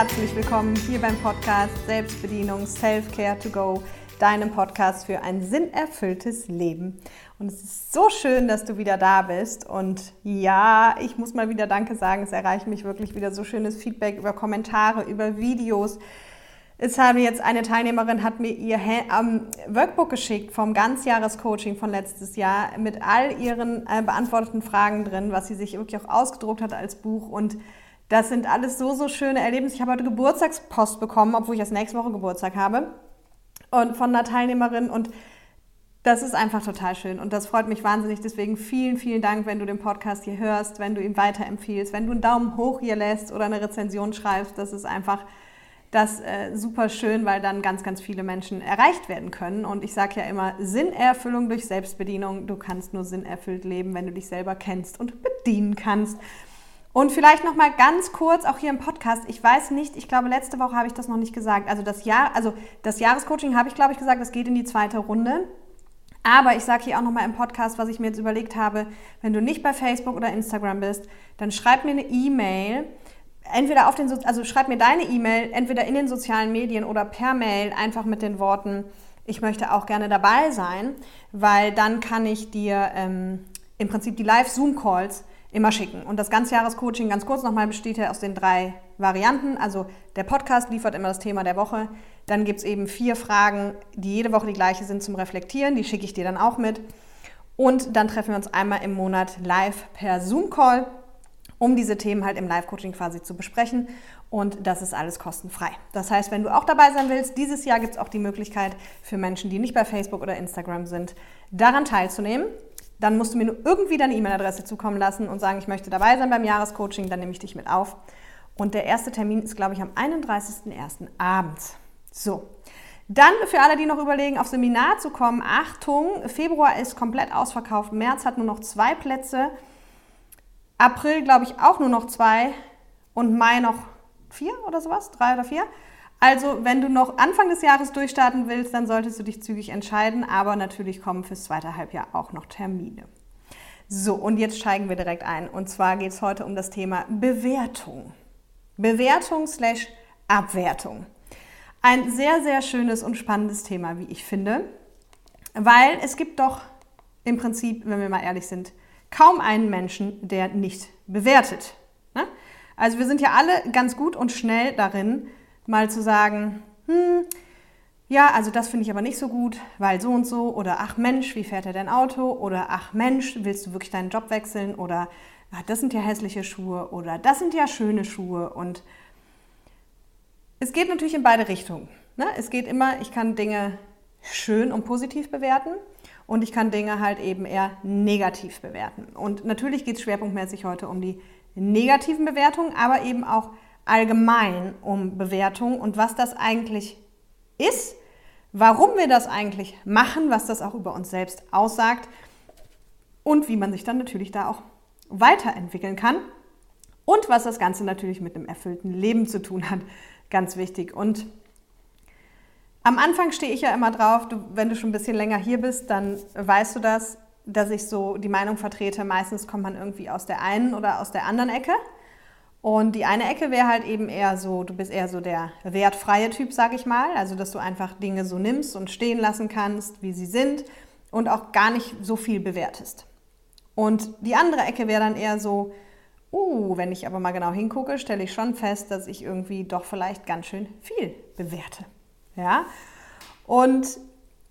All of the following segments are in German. Herzlich willkommen hier beim Podcast Selbstbedienung Self-Care to Go, deinem Podcast für ein sinnerfülltes Leben. Und es ist so schön, dass du wieder da bist. Und ja, ich muss mal wieder Danke sagen. Es erreicht mich wirklich wieder so schönes Feedback über Kommentare, über Videos. Es hat mir jetzt eine Teilnehmerin, hat mir ihr Workbook geschickt vom Ganzjahrescoaching von letztes Jahr mit all ihren beantworteten Fragen drin, was sie sich wirklich auch ausgedruckt hat als Buch. Und das sind alles so, so schöne Erlebnisse. Ich habe heute Geburtstagspost bekommen, obwohl ich erst nächste Woche Geburtstag habe, und von einer Teilnehmerin. Und das ist einfach total schön und das freut mich wahnsinnig. Deswegen vielen, vielen Dank, wenn du den Podcast hier hörst, wenn du ihn weiterempfiehlst, wenn du einen Daumen hoch hier lässt oder eine Rezension schreibst. Das ist einfach super schön, weil dann ganz, ganz viele Menschen erreicht werden können. Und ich sage ja immer, Sinnerfüllung durch Selbstbedienung. Du kannst nur sinnerfüllt leben, wenn du dich selber kennst und bedienen kannst. Und vielleicht nochmal ganz kurz, auch hier im Podcast, ich weiß nicht, ich glaube, letzte Woche habe ich das noch nicht gesagt. Das Jahrescoaching habe ich, glaube ich, gesagt, das geht in die zweite Runde. Aber ich sage hier auch nochmal im Podcast, was ich mir jetzt überlegt habe, wenn du nicht bei Facebook oder Instagram bist, dann schreib mir eine E-Mail. Entweder schreib mir deine E-Mail, entweder in den sozialen Medien oder per Mail, einfach mit den Worten, ich möchte auch gerne dabei sein, weil dann kann ich dir im Prinzip die Live-Zoom-Calls immer schicken. Und das Ganzjahrescoaching, ganz kurz nochmal, besteht ja aus den 3 Varianten. Also der Podcast liefert immer das Thema der Woche. Dann gibt es eben 4 Fragen, die jede Woche die gleiche sind zum Reflektieren. Die schicke ich dir dann auch mit. Und dann treffen wir uns einmal im Monat live per Zoom-Call, um diese Themen halt im Live-Coaching quasi zu besprechen. Und das ist alles kostenfrei. Das heißt, wenn du auch dabei sein willst, dieses Jahr gibt es auch die Möglichkeit für Menschen, die nicht bei Facebook oder Instagram sind, daran teilzunehmen. Dann musst du mir nur irgendwie deine E-Mail-Adresse zukommen lassen und sagen, ich möchte dabei sein beim Jahrescoaching, dann nehme ich dich mit auf. Und der erste Termin ist, glaube ich, am 31.01. abends. So, dann für alle, die noch überlegen, auf Seminar zu kommen, Achtung, Februar ist komplett ausverkauft, März hat nur noch 2 Plätze, April, glaube ich, auch nur noch 2 und Mai noch 4 oder sowas, 3 oder 4. Also, wenn du noch Anfang des Jahres durchstarten willst, dann solltest du dich zügig entscheiden, aber natürlich kommen fürs zweite Halbjahr auch noch Termine. So, und jetzt steigen wir direkt ein, und zwar geht es heute um das Thema Bewertung. Bewertung/Abwertung. Ein sehr, sehr schönes und spannendes Thema, wie ich finde, weil es gibt doch im Prinzip, wenn wir mal ehrlich sind, kaum einen Menschen, der nicht bewertet. Ne? Also wir sind ja alle ganz gut und schnell darin, mal zu sagen, das finde ich aber nicht so gut, weil so und so, oder ach Mensch, wie fährt er denn Auto, oder ach Mensch, willst du wirklich deinen Job wechseln, oder ach, das sind ja hässliche Schuhe, oder das sind ja schöne Schuhe. Und es geht natürlich in beide Richtungen. Ne? Es geht immer, ich kann Dinge schön und positiv bewerten, und ich kann Dinge halt eben eher negativ bewerten. Und natürlich geht es schwerpunktmäßig heute um die negativen Bewertungen, aber eben auch allgemein um Bewertung und was das eigentlich ist, warum wir das eigentlich machen, was das auch über uns selbst aussagt und wie man sich dann natürlich da auch weiterentwickeln kann und was das Ganze natürlich mit einem erfüllten Leben zu tun hat. Ganz wichtig. Und am Anfang stehe ich ja immer drauf, wenn du schon ein bisschen länger hier bist, dann weißt du das, dass ich so die Meinung vertrete, meistens kommt man irgendwie aus der einen oder aus der anderen Ecke. Und die eine Ecke wäre halt eben eher so, du bist eher so der wertfreie Typ, sag ich mal. Also, dass du einfach Dinge so nimmst und stehen lassen kannst, wie sie sind und auch gar nicht so viel bewertest. Und die andere Ecke wäre dann eher so, wenn ich aber mal genau hingucke, stelle ich schon fest, dass ich irgendwie doch vielleicht ganz schön viel bewerte. Ja, und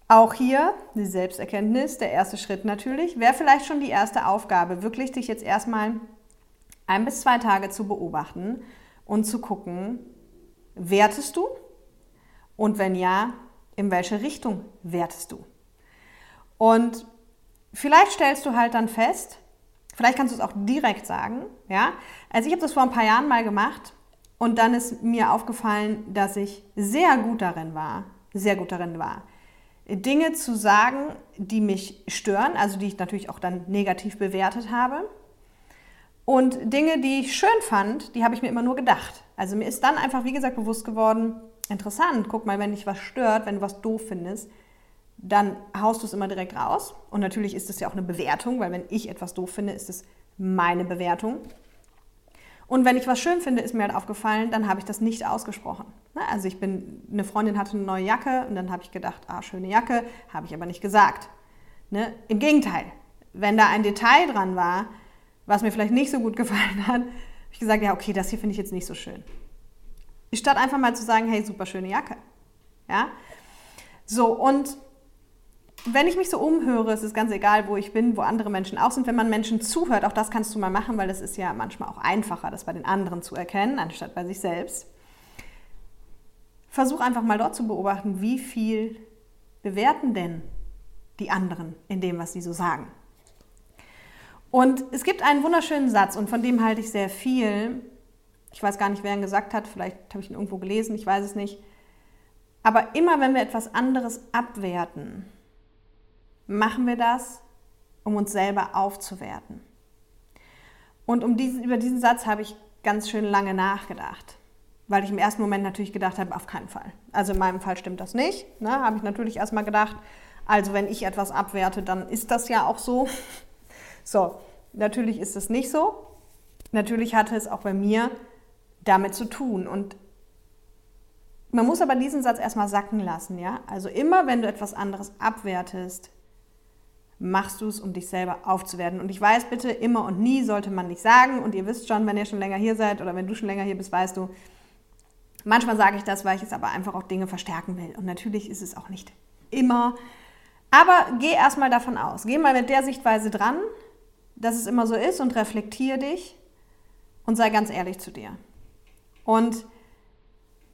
auch hier die Selbsterkenntnis, der erste Schritt natürlich, wäre vielleicht schon die erste Aufgabe, wirklich dich jetzt erstmal 1 bis 2 Tage zu beobachten und zu gucken, wertest du? Und wenn ja, in welche Richtung wertest du? Und vielleicht stellst du halt dann fest, vielleicht kannst du es auch direkt sagen, ja? Also ich habe das vor ein paar Jahren mal gemacht. Und dann ist mir aufgefallen, dass ich sehr gut darin war, Dinge zu sagen, die mich stören, also die ich natürlich auch dann negativ bewertet habe. Und Dinge, die ich schön fand, die habe ich mir immer nur gedacht. Also mir ist dann einfach, wie gesagt, bewusst geworden, interessant, guck mal, wenn dich was stört, wenn du was doof findest, dann haust du es immer direkt raus. Und natürlich ist das ja auch eine Bewertung, weil wenn ich etwas doof finde, ist es meine Bewertung. Und wenn ich was schön finde, ist mir halt aufgefallen, dann habe ich das nicht ausgesprochen. Also eine Freundin hatte eine neue Jacke und dann habe ich gedacht, schöne Jacke, habe ich aber nicht gesagt. Ne? Im Gegenteil, wenn da ein Detail dran war, was mir vielleicht nicht so gut gefallen hat, habe ich gesagt, ja okay, das hier finde ich jetzt nicht so schön. Statt einfach mal zu sagen, hey, super schöne Jacke. Ja? So, und wenn ich mich so umhöre, ist es ganz egal, wo ich bin, wo andere Menschen auch sind. Wenn man Menschen zuhört, auch das kannst du mal machen, weil das ist ja manchmal auch einfacher, das bei den anderen zu erkennen, anstatt bei sich selbst. Versuch einfach mal dort zu beobachten, wie viel bewerten denn die anderen in dem, was sie so sagen. Und es gibt einen wunderschönen Satz und von dem halte ich sehr viel. Ich weiß gar nicht, wer ihn gesagt hat, vielleicht habe ich ihn irgendwo gelesen, ich weiß es nicht. Aber immer, wenn wir etwas anderes abwerten, machen wir das, um uns selber aufzuwerten. Und über diesen Satz habe ich ganz schön lange nachgedacht, weil ich im ersten Moment natürlich gedacht habe, auf keinen Fall. Also in meinem Fall stimmt das nicht, ne? Habe ich natürlich erstmal gedacht, also wenn ich etwas abwerte, dann ist das ja auch so. So, natürlich ist es nicht so. Natürlich hatte es auch bei mir damit zu tun. Und man muss aber diesen Satz erstmal sacken lassen, ja? Also immer, wenn du etwas anderes abwertest, machst du es, um dich selber aufzuwerten. Und ich weiß, bitte, immer und nie sollte man nicht sagen. Und ihr wisst schon, wenn ihr schon länger hier seid oder wenn du schon länger hier bist, weißt du, manchmal sage ich das, weil ich jetzt aber einfach auch Dinge verstärken will. Und natürlich ist es auch nicht immer. Aber geh erstmal davon aus. Geh mal mit der Sichtweise dran, dass es immer so ist und reflektiere dich und sei ganz ehrlich zu dir. Und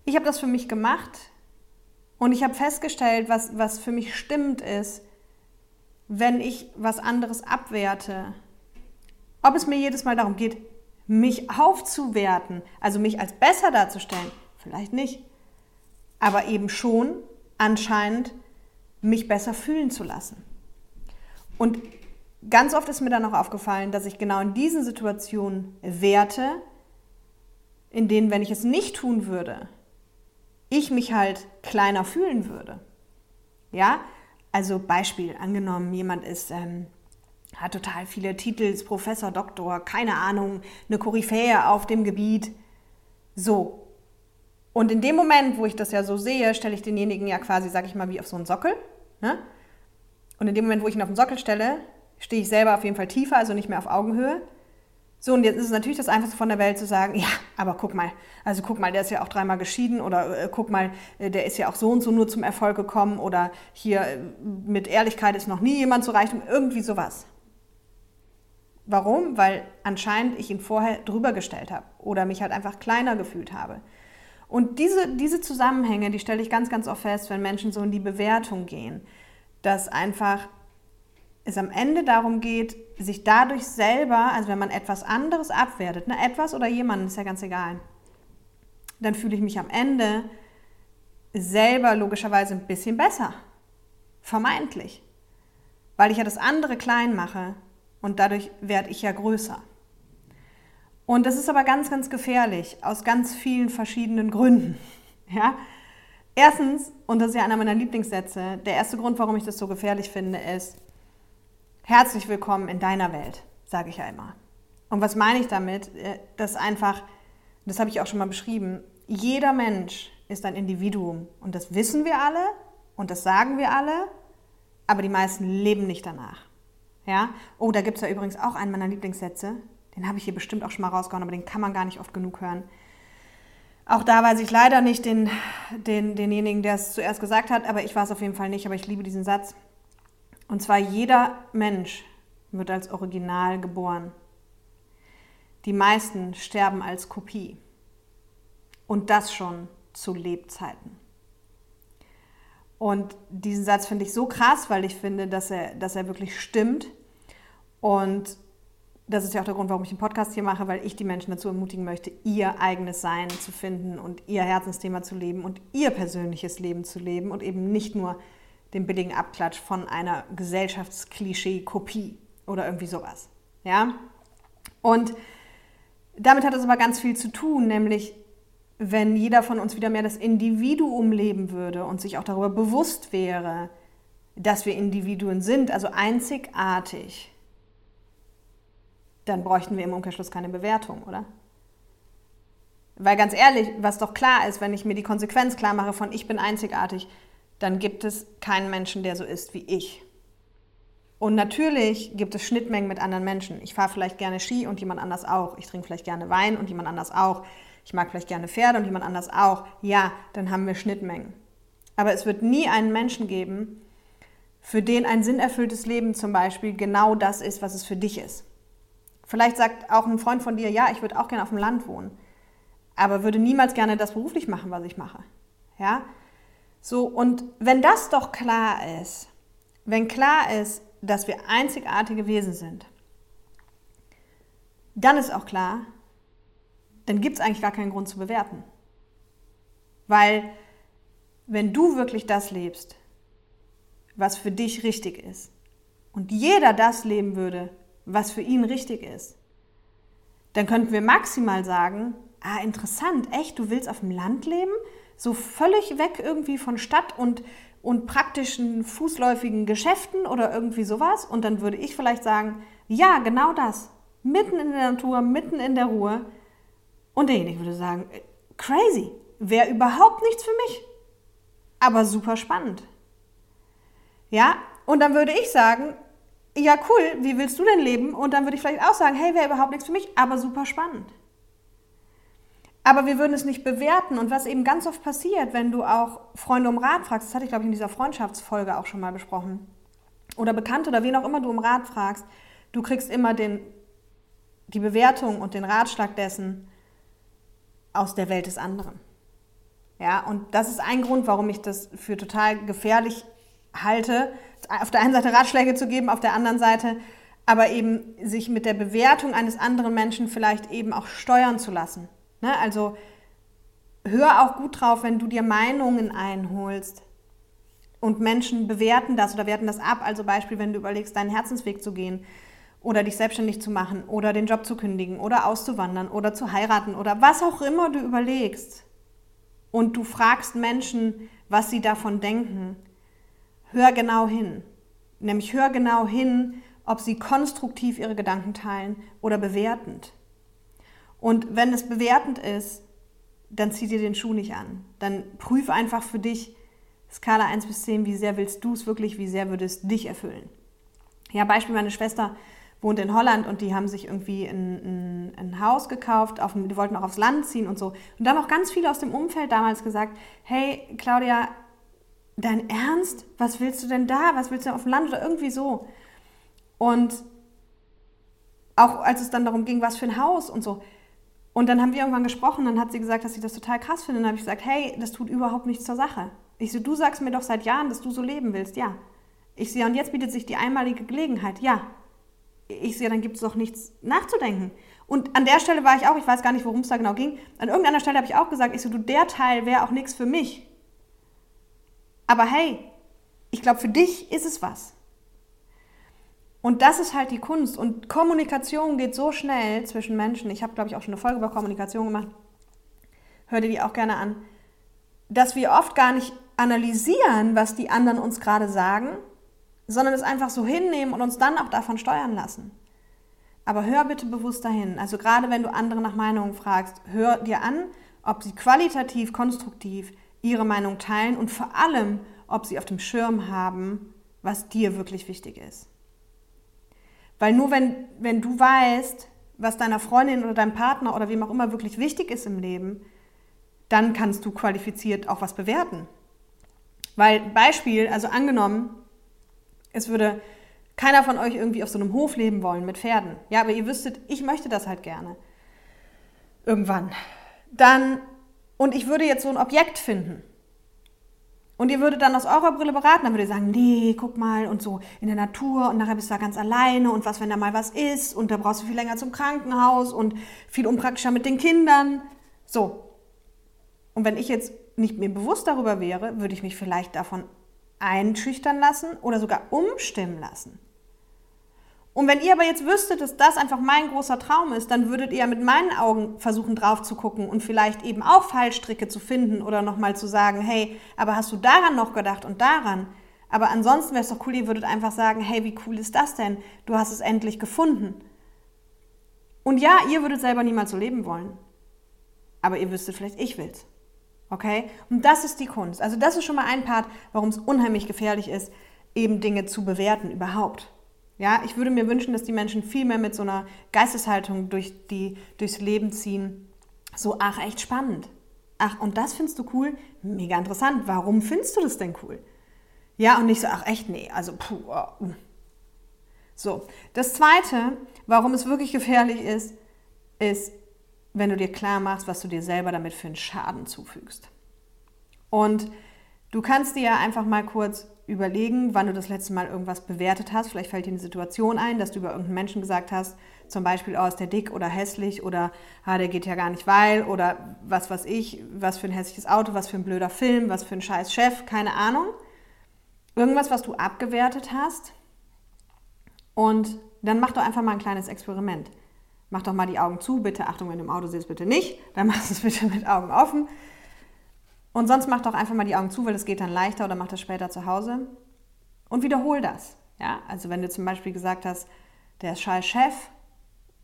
ich habe das für mich gemacht und ich habe festgestellt, was für mich stimmt ist, wenn ich was anderes abwerte, ob es mir jedes Mal darum geht, mich aufzuwerten, also mich als besser darzustellen, vielleicht nicht, aber eben schon anscheinend mich besser fühlen zu lassen. Und ganz oft ist mir dann auch aufgefallen, dass ich genau in diesen Situationen werte, in denen, wenn ich es nicht tun würde, ich mich halt kleiner fühlen würde. Ja? Also Beispiel, angenommen, jemand ist, hat total viele Titel, ist Professor, Doktor, keine Ahnung, eine Koryphäe auf dem Gebiet. So. Und in dem Moment, wo ich das ja so sehe, stelle ich denjenigen ja quasi, sag ich mal, wie auf so einen Sockel. Ne? Und in dem Moment, wo ich ihn auf den Sockel stelle, stehe ich selber auf jeden Fall tiefer, also nicht mehr auf Augenhöhe. So, und jetzt ist es natürlich das Einfachste von der Welt zu sagen, ja, aber guck mal, der ist ja auch dreimal geschieden oder guck mal, der ist ja auch so und so nur zum Erfolg gekommen oder hier mit Ehrlichkeit ist noch nie jemand so reich und irgendwie sowas. Warum? Weil anscheinend ich ihn vorher drüber gestellt habe oder mich halt einfach kleiner gefühlt habe. Und diese Zusammenhänge, die stelle ich ganz, ganz oft fest, wenn Menschen so in die Bewertung gehen, dass einfach es am Ende darum geht, sich dadurch selber, also wenn man etwas anderes abwertet, ne, etwas oder jemanden, ist ja ganz egal, dann fühle ich mich am Ende selber logischerweise ein bisschen besser, vermeintlich, weil ich ja das andere klein mache und dadurch werde ich ja größer. Und das ist aber ganz, ganz gefährlich, aus ganz vielen verschiedenen Gründen, ja. Erstens, und das ist ja einer meiner Lieblingssätze, der erste Grund, warum ich das so gefährlich finde, ist, herzlich willkommen in deiner Welt, sage ich ja immer. Und was meine ich damit? Dass einfach, das habe ich auch schon mal beschrieben, jeder Mensch ist ein Individuum. Und das wissen wir alle und das sagen wir alle, aber die meisten leben nicht danach. Ja? Oh, da gibt es ja übrigens auch einen meiner Lieblingssätze. Den habe ich hier bestimmt auch schon mal rausgehauen, aber den kann man gar nicht oft genug hören. Auch da weiß ich leider nicht denjenigen, der es zuerst gesagt hat, aber ich war es auf jeden Fall nicht, aber ich liebe diesen Satz. Und zwar jeder Mensch wird als Original geboren. Die meisten sterben als Kopie. Und das schon zu Lebzeiten. Und diesen Satz finde ich so krass, weil ich finde, dass er wirklich stimmt. Und das ist ja auch der Grund, warum ich den Podcast hier mache, weil ich die Menschen dazu ermutigen möchte, ihr eigenes Sein zu finden und ihr Herzensthema zu leben und ihr persönliches Leben zu leben und eben nicht nur den billigen Abklatsch von einer Gesellschaftsklischee-Kopie oder irgendwie sowas. Ja? Und damit hat es aber ganz viel zu tun, nämlich wenn jeder von uns wieder mehr das Individuum leben würde und sich auch darüber bewusst wäre, dass wir Individuen sind, also einzigartig, dann bräuchten wir im Umkehrschluss keine Bewertung, oder? Weil ganz ehrlich, was doch klar ist, wenn ich mir die Konsequenz klar mache von ich bin einzigartig, dann gibt es keinen Menschen, der so ist wie ich. Und natürlich gibt es Schnittmengen mit anderen Menschen. Ich fahre vielleicht gerne Ski und jemand anders auch. Ich trinke vielleicht gerne Wein und jemand anders auch. Ich mag vielleicht gerne Pferde und jemand anders auch. Ja, dann haben wir Schnittmengen. Aber es wird nie einen Menschen geben, für den ein sinnerfülltes Leben zum Beispiel genau das ist, was es für dich ist. Vielleicht sagt auch ein Freund von dir, ja, ich würde auch gerne auf dem Land wohnen, aber würde niemals gerne das beruflich machen, was ich mache. Ja? So, und wenn das doch klar ist, wenn klar ist, dass wir einzigartige Wesen sind, dann ist auch klar, dann gibt es eigentlich gar keinen Grund zu bewerten. Weil wenn du wirklich das lebst, was für dich richtig ist, und jeder das leben würde, was für ihn richtig ist, dann könnten wir maximal sagen, ah, interessant, echt, du willst auf dem Land leben? So völlig weg irgendwie von Stadt und praktischen, fußläufigen Geschäften oder irgendwie sowas? Und dann würde ich vielleicht sagen, ja, genau das. Mitten in der Natur, mitten in der Ruhe. Und derjenige würde sagen, crazy, wäre überhaupt nichts für mich. Aber super spannend. Ja, und dann würde ich sagen, ja cool, wie willst du denn leben? Und dann würde ich vielleicht auch sagen, hey, wäre überhaupt nichts für mich, aber super spannend. Aber wir würden es nicht bewerten. Und was eben ganz oft passiert, wenn du auch Freunde um Rat fragst, das hatte ich, glaube ich, in dieser Freundschaftsfolge auch schon mal besprochen, oder Bekannte oder wen auch immer du um Rat fragst, du kriegst immer die Bewertung und den Ratschlag dessen aus der Welt des anderen. Ja, und das ist ein Grund, warum ich das für total gefährlich halte, auf der einen Seite Ratschläge zu geben, auf der anderen Seite aber eben sich mit der Bewertung eines anderen Menschen vielleicht eben auch steuern zu lassen. Ne? Also hör auch gut drauf, wenn du dir Meinungen einholst und Menschen bewerten das oder werten das ab. Also Beispiel, wenn du überlegst, deinen Herzensweg zu gehen oder dich selbstständig zu machen oder den Job zu kündigen oder auszuwandern oder zu heiraten oder was auch immer du überlegst und du fragst Menschen, was sie davon denken, hör genau hin. Nämlich hör genau hin, ob sie konstruktiv ihre Gedanken teilen oder bewertend. Und wenn es bewertend ist, dann zieh dir den Schuh nicht an. Dann prüf einfach für dich, Skala 1 bis 10, wie sehr willst du es wirklich, wie sehr würde es dich erfüllen. Ja, Beispiel, meine Schwester wohnt in Holland und die haben sich irgendwie ein Haus gekauft, die wollten auch aufs Land ziehen und so. Und da haben auch ganz viele aus dem Umfeld damals gesagt, hey, Claudia, dein Ernst? Was willst du denn da? Was willst du denn auf dem Land? Oder irgendwie so. Und auch als es dann darum ging, was für ein Haus und so. Und dann haben wir irgendwann gesprochen, dann hat sie gesagt, dass sie das total krass findet. Dann habe ich gesagt, hey, das tut überhaupt nichts zur Sache. Ich so, du sagst mir doch seit Jahren, dass du so leben willst. Ja. Ich so, ja, und jetzt bietet sich die einmalige Gelegenheit. Ja. Ich so, ja, dann gibt es doch nichts nachzudenken. Und an der Stelle war ich auch, ich weiß gar nicht, worum es da genau ging, an irgendeiner Stelle habe ich auch gesagt, ich so, du, der Teil wäre auch nichts für mich. Aber hey, ich glaube, für dich ist es was. Und das ist halt die Kunst. Und Kommunikation geht so schnell zwischen Menschen. Ich habe, glaube ich, auch schon eine Folge über Kommunikation gemacht. Hör dir die auch gerne an. Dass wir oft gar nicht analysieren, was die anderen uns gerade sagen, sondern es einfach so hinnehmen und uns dann auch davon steuern lassen. Aber hör bitte bewusst dahin. Also gerade wenn du andere nach Meinungen fragst, hör dir an, ob sie qualitativ, konstruktiv ihre Meinung teilen und vor allem, ob sie auf dem Schirm haben, was dir wirklich wichtig ist. Weil nur wenn du weißt, was deiner Freundin oder deinem Partner oder wem auch immer wirklich wichtig ist im Leben, dann kannst du qualifiziert auch was bewerten. Weil Beispiel, also angenommen, es würde keiner von euch irgendwie auf so einem Hof leben wollen mit Pferden. Ja, aber ihr wüsstet, ich möchte das halt gerne. Irgendwann. Dann... Und ich würde jetzt so ein Objekt finden. Und ihr würdet dann aus eurer Brille beraten, dann würdet ihr sagen, nee, guck mal, und so in der Natur und nachher bist du da ganz alleine und was, wenn da mal was ist und da brauchst du viel länger zum Krankenhaus und viel unpraktischer mit den Kindern. So. Und wenn ich jetzt nicht mir bewusst darüber wäre, würde ich mich vielleicht davon einschüchtern lassen oder sogar umstimmen lassen. Und wenn ihr aber jetzt wüsstet, dass das einfach mein großer Traum ist, dann würdet ihr mit meinen Augen versuchen, drauf zu gucken und vielleicht eben auch Fallstricke zu finden oder nochmal zu sagen, hey, aber hast du daran noch gedacht und daran? Aber ansonsten wäre es doch cool, ihr würdet einfach sagen, hey, wie cool ist das denn? Du hast es endlich gefunden. Und ja, ihr würdet selber niemals so leben wollen. aber ihr wüsstet vielleicht, ich will's. Okay? Und das ist die Kunst. Also das ist schon mal ein Part, warum es unheimlich gefährlich ist, eben Dinge zu bewerten überhaupt. Ja, ich würde mir wünschen, dass die Menschen viel mehr mit so einer Geisteshaltung durchs Leben ziehen. So, ach, echt spannend. Ach, und das findest du cool? Mega interessant. Warum findest du das denn cool? Ja, und nicht so, ach, echt, nee, also, puh. Oh. So, das Zweite, warum es wirklich gefährlich ist, ist, wenn du dir klar machst, was du dir selber damit für einen Schaden zufügst. Und du kannst dir ja einfach mal kurz überlegen, wann du das letzte Mal irgendwas bewertet hast. Vielleicht fällt dir eine Situation ein, dass du über irgendeinen Menschen gesagt hast, zum Beispiel, oh, ist der dick oder hässlich oder ah, der geht ja gar nicht, weil oder was weiß ich, was für ein hässliches Auto, was für ein blöder Film, was für ein scheiß Chef, keine Ahnung. Irgendwas, was du abgewertet hast. Und dann mach doch einfach mal ein kleines Experiment. Mach doch mal die Augen zu, bitte. Achtung, wenn du im Auto sitzt, bitte nicht. Dann machst du es bitte mit Augen offen. Und sonst mach doch einfach mal die Augen zu, weil das geht dann leichter, oder mach das später zu Hause. Und wiederhol das. Ja? Also wenn du zum Beispiel gesagt hast, der ist scheiß Chef,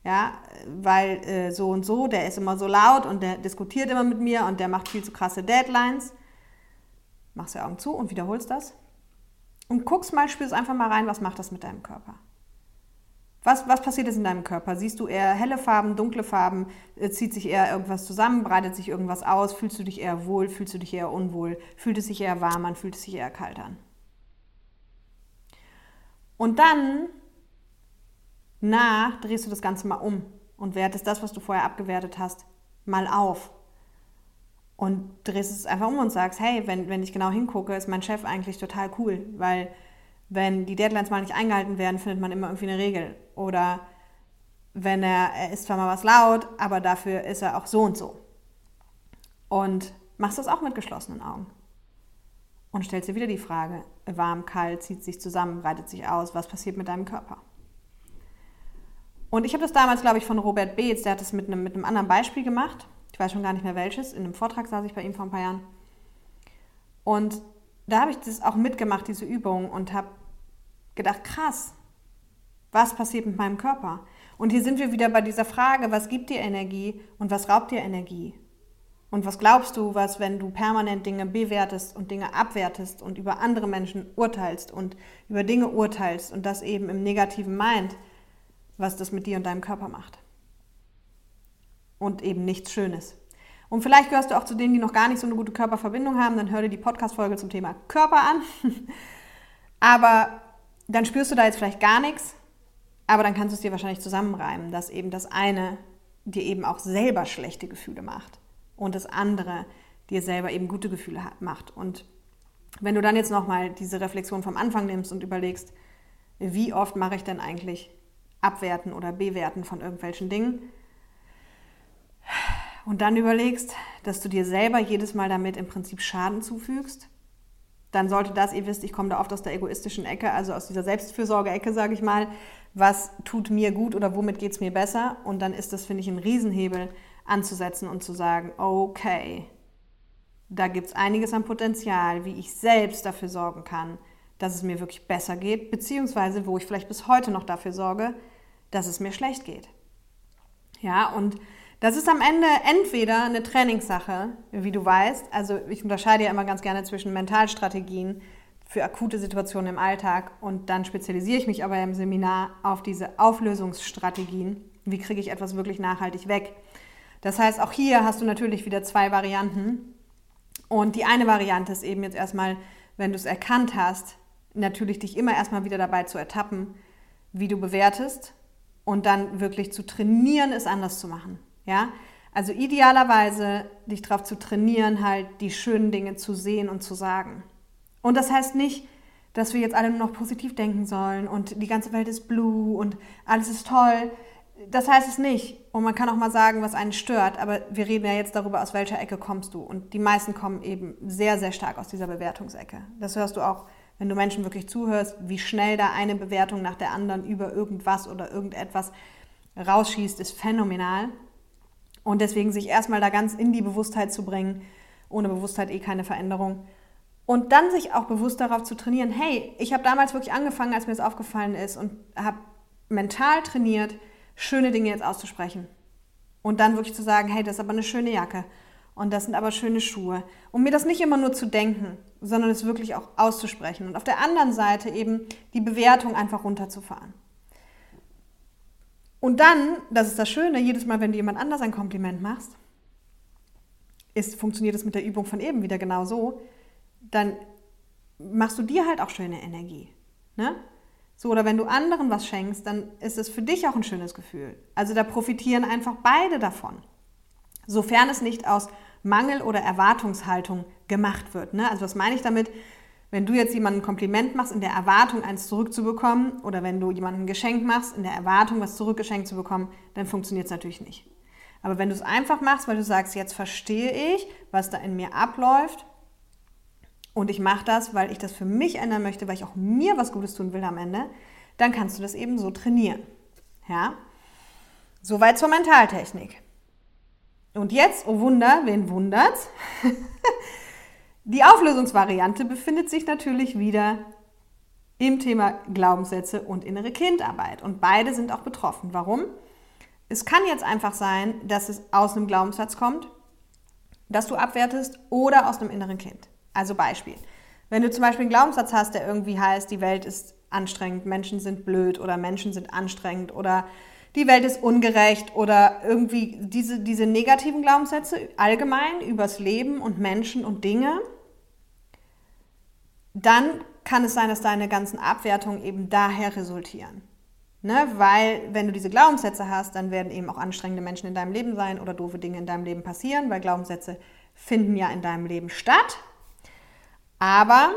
ja, weil so und so, der ist immer so laut und der diskutiert immer mit mir und der macht viel zu krasse Deadlines. Machst die Augen zu und wiederholst das. Und guckst mal, spürst einfach mal rein, was macht das mit deinem Körper? Was passiert jetzt in deinem Körper? Siehst du eher helle Farben, dunkle Farben? Zieht sich eher irgendwas zusammen? Breitet sich irgendwas aus? Fühlst du dich eher wohl? Fühlst du dich eher unwohl? Fühlt es sich eher warm an? Fühlt es sich eher kalt an? Und dann drehst du das Ganze mal um und wertest das, was du vorher abgewertet hast, mal auf. Und drehst es einfach um und sagst, hey, wenn ich genau hingucke, ist mein Chef eigentlich total cool, weil... Wenn die Deadlines mal nicht eingehalten werden, findet man immer irgendwie eine Regel. Oder wenn er ist zwar mal was laut, aber dafür ist er auch so und so. Und machst das auch mit geschlossenen Augen. Und stellst dir wieder die Frage, warm, kalt, zieht sich zusammen, breitet sich aus, was passiert mit deinem Körper? Und ich habe das damals, glaube ich, von Robert Beetz, der hat das mit einem anderen Beispiel gemacht. Ich weiß schon gar nicht mehr welches. In einem Vortrag saß ich bei ihm vor ein paar Jahren. Und da habe ich das auch mitgemacht, diese Übung, und habe gedacht, krass, was passiert mit meinem Körper? Und hier sind wir wieder bei dieser Frage, was gibt dir Energie und was raubt dir Energie? Und was glaubst du, was, wenn du permanent Dinge bewertest und Dinge abwertest und über andere Menschen urteilst und über Dinge urteilst und das eben im negativen meint, was das mit dir und deinem Körper macht? Und eben nichts Schönes. Und vielleicht gehörst du auch zu denen, die noch gar nicht so eine gute Körperverbindung haben, dann hör dir die Podcast-Folge zum Thema Körper an. Aber dann spürst du da jetzt vielleicht gar nichts, aber dann kannst du es dir wahrscheinlich zusammenreimen, dass eben das eine dir eben auch selber schlechte Gefühle macht und das andere dir selber eben gute Gefühle macht. Und wenn du dann jetzt nochmal diese Reflexion vom Anfang nimmst und überlegst, wie oft mache ich denn eigentlich Abwerten oder Bewerten von irgendwelchen Dingen, und dann überlegst, dass du dir selber jedes Mal damit im Prinzip Schaden zufügst, dann sollte das, ihr wisst, ich komme da oft aus der egoistischen Ecke, also aus dieser Selbstfürsorge-Ecke, sage ich mal, was tut mir gut oder womit geht es mir besser? Und dann ist das, finde ich, ein Riesenhebel anzusetzen und zu sagen, okay, da gibt es einiges an Potenzial, wie ich selbst dafür sorgen kann, dass es mir wirklich besser geht, beziehungsweise wo ich vielleicht bis heute noch dafür sorge, dass es mir schlecht geht. Ja, und das ist am Ende entweder eine Trainingssache, wie du weißt. Also ich unterscheide ja immer ganz gerne zwischen Mentalstrategien für akute Situationen im Alltag und dann spezialisiere ich mich aber im Seminar auf diese Auflösungsstrategien. Wie kriege ich etwas wirklich nachhaltig weg? Das heißt, auch hier hast du natürlich wieder zwei Varianten. Und die eine Variante ist eben jetzt erstmal, wenn du es erkannt hast, natürlich dich immer erstmal wieder dabei zu ertappen, wie du bewertest und dann wirklich zu trainieren, es anders zu machen. Ja, also idealerweise dich darauf zu trainieren, halt die schönen Dinge zu sehen und zu sagen. Und das heißt nicht, dass wir jetzt alle nur noch positiv denken sollen und die ganze Welt ist blue und alles ist toll. Das heißt es nicht. Und man kann auch mal sagen, was einen stört, aber wir reden ja jetzt darüber, aus welcher Ecke kommst du. Und die meisten kommen eben sehr, sehr stark aus dieser Bewertungsecke. Das hörst du auch, wenn du Menschen wirklich zuhörst, wie schnell da eine Bewertung nach der anderen über irgendwas oder irgendetwas rausschießt, ist phänomenal. Und deswegen sich erstmal da ganz in die Bewusstheit zu bringen, ohne Bewusstheit keine Veränderung. Und dann sich auch bewusst darauf zu trainieren, hey, ich habe damals wirklich angefangen, als mir das aufgefallen ist und habe mental trainiert, schöne Dinge jetzt auszusprechen. Und dann wirklich zu sagen, hey, das ist aber eine schöne Jacke und das sind aber schöne Schuhe. Um mir das nicht immer nur zu denken, sondern es wirklich auch auszusprechen. Und auf der anderen Seite eben die Bewertung einfach runterzufahren. Und dann, das ist das Schöne, jedes Mal, wenn du jemand anders ein Kompliment machst, funktioniert es mit der Übung von eben wieder genau so, dann machst du dir halt auch schöne Energie. Ne? So, oder wenn du anderen was schenkst, dann ist es für dich auch ein schönes Gefühl. Also da profitieren einfach beide davon. Sofern es nicht aus Mangel oder Erwartungshaltung gemacht wird. Ne? Also was meine ich damit? Wenn du jetzt jemandem ein Kompliment machst, in der Erwartung, eins zurückzubekommen, oder wenn du jemandem ein Geschenk machst, in der Erwartung, was zurückgeschenkt zu bekommen, dann funktioniert es natürlich nicht. Aber wenn du es einfach machst, weil du sagst, jetzt verstehe ich, was da in mir abläuft und ich mache das, weil ich das für mich ändern möchte, weil ich auch mir was Gutes tun will am Ende, dann kannst du das eben so trainieren. Ja? Soweit zur Mentaltechnik. Und jetzt, oh Wunder, wen wundert's? Die Auflösungsvariante befindet sich natürlich wieder im Thema Glaubenssätze und innere Kindarbeit. Und beide sind auch betroffen. Warum? Es kann jetzt einfach sein, dass es aus einem Glaubenssatz kommt, dass du abwertest, oder aus einem inneren Kind. Also Beispiel. Wenn du zum Beispiel einen Glaubenssatz hast, der irgendwie heißt, die Welt ist anstrengend, Menschen sind blöd oder Menschen sind anstrengend oder die Welt ist ungerecht oder irgendwie diese negativen Glaubenssätze allgemein übers Leben und Menschen und Dinge, dann kann es sein, dass deine ganzen Abwertungen eben daher resultieren. Ne? Weil wenn du diese Glaubenssätze hast, dann werden eben auch anstrengende Menschen in deinem Leben sein oder doofe Dinge in deinem Leben passieren, weil Glaubenssätze finden ja in deinem Leben statt. Aber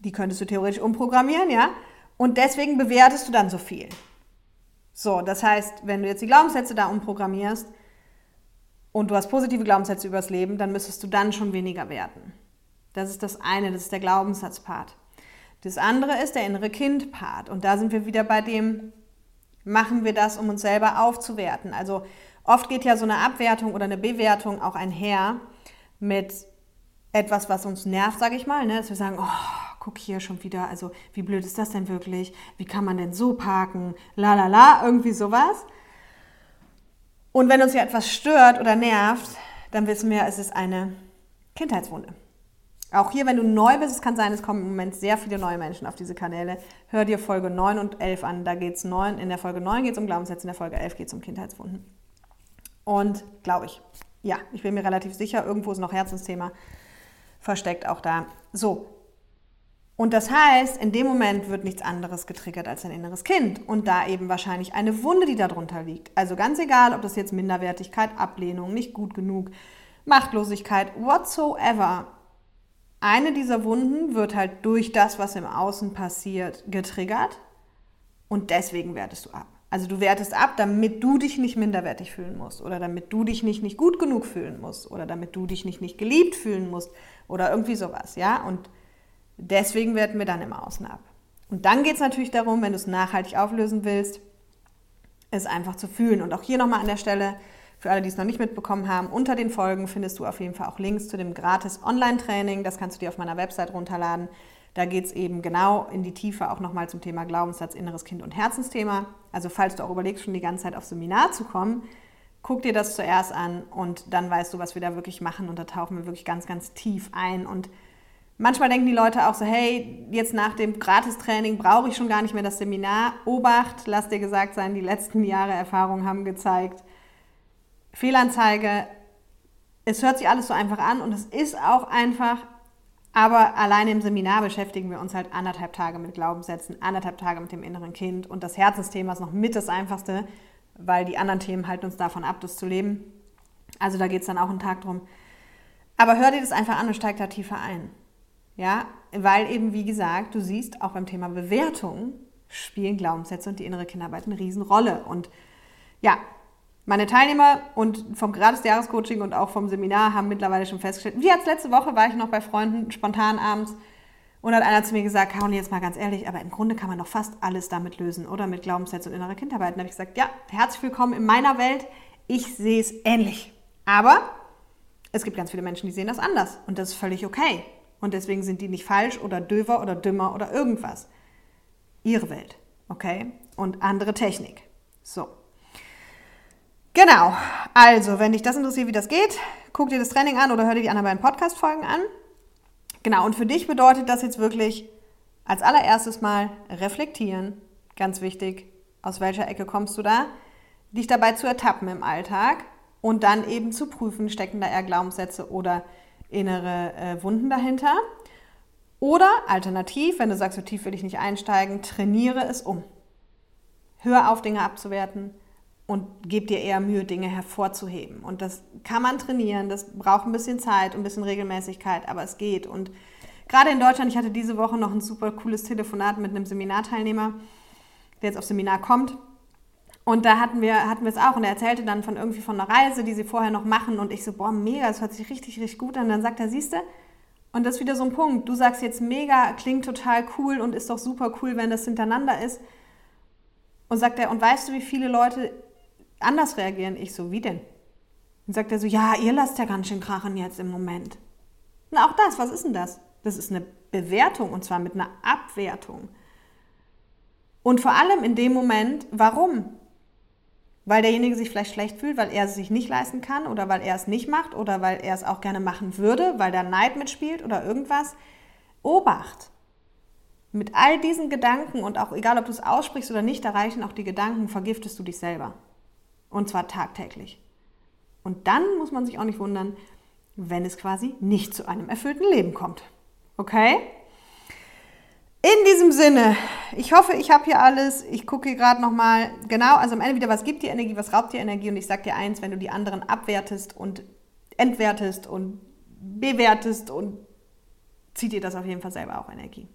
die könntest du theoretisch umprogrammieren, ja? Und deswegen bewertest du dann so viel. So, das heißt, wenn du jetzt die Glaubenssätze da umprogrammierst und du hast positive Glaubenssätze übers Leben, dann müsstest du dann schon weniger werten. Das ist das eine, das ist der Glaubenssatzpart. Das andere ist der innere Kind-Part. Und da sind wir wieder bei dem, machen wir das, um uns selber aufzuwerten. Also oft geht ja so eine Abwertung oder eine Bewertung auch einher mit etwas, was uns nervt, sage ich mal, ne? Dass wir sagen, oh, guck hier schon wieder, also wie blöd ist das denn wirklich? Wie kann man denn so parken? Lalala, irgendwie sowas. Und wenn uns ja etwas stört oder nervt, dann wissen wir, es ist eine Kindheitswunde. Auch hier, wenn du neu bist, es kann sein, es kommen im Moment sehr viele neue Menschen auf diese Kanäle. Hör dir Folge 9 und 11 an, da geht's 9. In der Folge 9 geht es um Glaubenssätze, in der Folge 11 geht es um Kindheitswunden. Und glaube ich, ja, ich bin mir relativ sicher, irgendwo ist noch Herzensthema versteckt auch da. So. Und das heißt, in dem Moment wird nichts anderes getriggert als dein inneres Kind und da eben wahrscheinlich eine Wunde, die darunter liegt. Also ganz egal, ob das jetzt Minderwertigkeit, Ablehnung, nicht gut genug, Machtlosigkeit, whatsoever. Eine dieser Wunden wird halt durch das, was im Außen passiert, getriggert und deswegen wertest du ab. Also du wertest ab, damit du dich nicht minderwertig fühlen musst oder damit du dich nicht gut genug fühlen musst oder damit du dich nicht geliebt fühlen musst oder irgendwie sowas, ja, und deswegen werten wir dann im Außen ab. Und dann geht es natürlich darum, wenn du es nachhaltig auflösen willst, es einfach zu fühlen. Und auch hier nochmal an der Stelle, für alle, die es noch nicht mitbekommen haben, unter den Folgen findest du auf jeden Fall auch Links zu dem gratis Online-Training. Das kannst du dir auf meiner Website runterladen. Da geht es eben genau in die Tiefe auch nochmal zum Thema Glaubenssatz, inneres Kind und Herzensthema. Also falls du auch überlegst, schon die ganze Zeit auf Seminar zu kommen, guck dir das zuerst an und dann weißt du, was wir da wirklich machen. Und da tauchen wir wirklich ganz, ganz tief ein. Und manchmal denken die Leute auch so, hey, jetzt nach dem Gratistraining brauche ich schon gar nicht mehr das Seminar. Obacht, lass dir gesagt sein, die letzten Jahre Erfahrung haben gezeigt, Fehlanzeige, es hört sich alles so einfach an und es ist auch einfach, aber alleine im Seminar beschäftigen wir uns halt 1,5 Tage mit Glaubenssätzen, 1,5 Tage mit dem inneren Kind und das Herzensthema ist noch mit das Einfachste, weil die anderen Themen halten uns davon ab, das zu leben. Also da geht es dann auch einen Tag drum. Aber hör dir das einfach an und steig da tiefer ein. Ja, weil eben, wie gesagt, du siehst, auch beim Thema Bewertung spielen Glaubenssätze und die innere Kindarbeit eine Riesenrolle. Und ja, meine Teilnehmer und vom Gratis-Jahrescoaching und auch vom Seminar haben mittlerweile schon festgestellt, wie jetzt letzte Woche war ich noch bei Freunden spontan abends und hat einer zu mir gesagt, Karin, jetzt mal ganz ehrlich, aber im Grunde kann man doch fast alles damit lösen, oder? Mit Glaubenssätzen und innerer Kindarbeit. Und da habe ich gesagt, ja, herzlich willkommen in meiner Welt, ich sehe es ähnlich. Aber es gibt ganz viele Menschen, die sehen das anders und das ist völlig okay. Und deswegen sind die nicht falsch oder döver oder dümmer oder irgendwas. Ihre Welt, okay? Und andere Technik. So. Genau, also wenn dich das interessiert, wie das geht, guck dir das Training an oder hör dir die anderen beiden Podcast-Folgen an. Genau, und für dich bedeutet das jetzt wirklich als allererstes mal reflektieren. Ganz wichtig, aus welcher Ecke kommst du da? Dich dabei zu ertappen im Alltag und dann eben zu prüfen, stecken da eher Glaubenssätze oder innere Wunden dahinter. Oder alternativ, wenn du sagst, so tief will ich nicht einsteigen, trainiere es um. Hör auf, Dinge abzuwerten. Und gib dir eher Mühe, Dinge hervorzuheben. Und das kann man trainieren, das braucht ein bisschen Zeit und ein bisschen Regelmäßigkeit, aber es geht. Und gerade in Deutschland, ich hatte diese Woche noch ein super cooles Telefonat mit einem Seminarteilnehmer, der jetzt auf Seminar kommt. Und da hatten wir es auch. Und er erzählte dann von einer Reise, die sie vorher noch machen. Und ich so, boah, mega, das hört sich richtig, richtig gut an. Und dann sagt er, siehste, und das ist wieder so ein Punkt. Du sagst jetzt mega, klingt total cool und ist doch super cool, wenn das hintereinander ist. Und sagt er, und weißt du, wie viele Leute anders reagieren? Ich so, wie denn? Dann sagt er so, ja, ihr lasst ja ganz schön krachen jetzt im Moment. Na, auch das, was ist denn das? Das ist eine Bewertung und zwar mit einer Abwertung. Und vor allem in dem Moment, warum? Weil derjenige sich vielleicht schlecht fühlt, weil er es sich nicht leisten kann oder weil er es nicht macht oder weil er es auch gerne machen würde, weil da Neid mitspielt oder irgendwas. Obacht! Mit all diesen Gedanken und auch egal, ob du es aussprichst oder nicht, da reichen auch die Gedanken, vergiftest du dich selber. Und zwar tagtäglich. Und dann muss man sich auch nicht wundern, wenn es quasi nicht zu einem erfüllten Leben kommt. Okay? In diesem Sinne, ich hoffe, ich habe hier alles. Ich gucke hier gerade nochmal. Genau, also am Ende wieder, was gibt dir Energie, was raubt dir Energie? Und ich sage dir eins, wenn du die anderen abwertest und entwertest und bewertest, und zieht dir das auf jeden Fall selber auch Energie.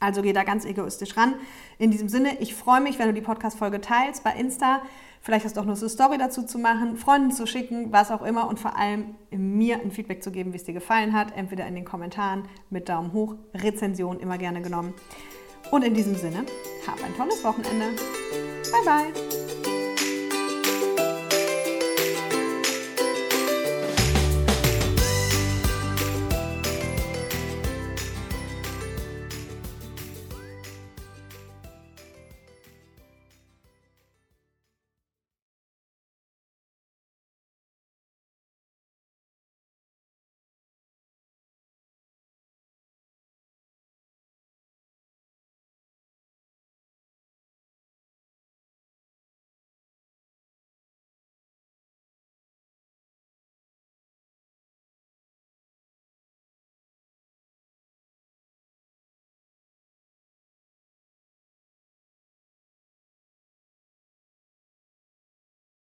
Also geh da ganz egoistisch ran. In diesem Sinne, ich freue mich, wenn du die Podcast-Folge teilst bei Insta. Vielleicht hast du auch noch so eine Story dazu zu machen, Freunden zu schicken, was auch immer. Und vor allem mir ein Feedback zu geben, wie es dir gefallen hat. Entweder in den Kommentaren mit Daumen hoch, Rezension immer gerne genommen. Und in diesem Sinne, hab ein tolles Wochenende. Bye, bye.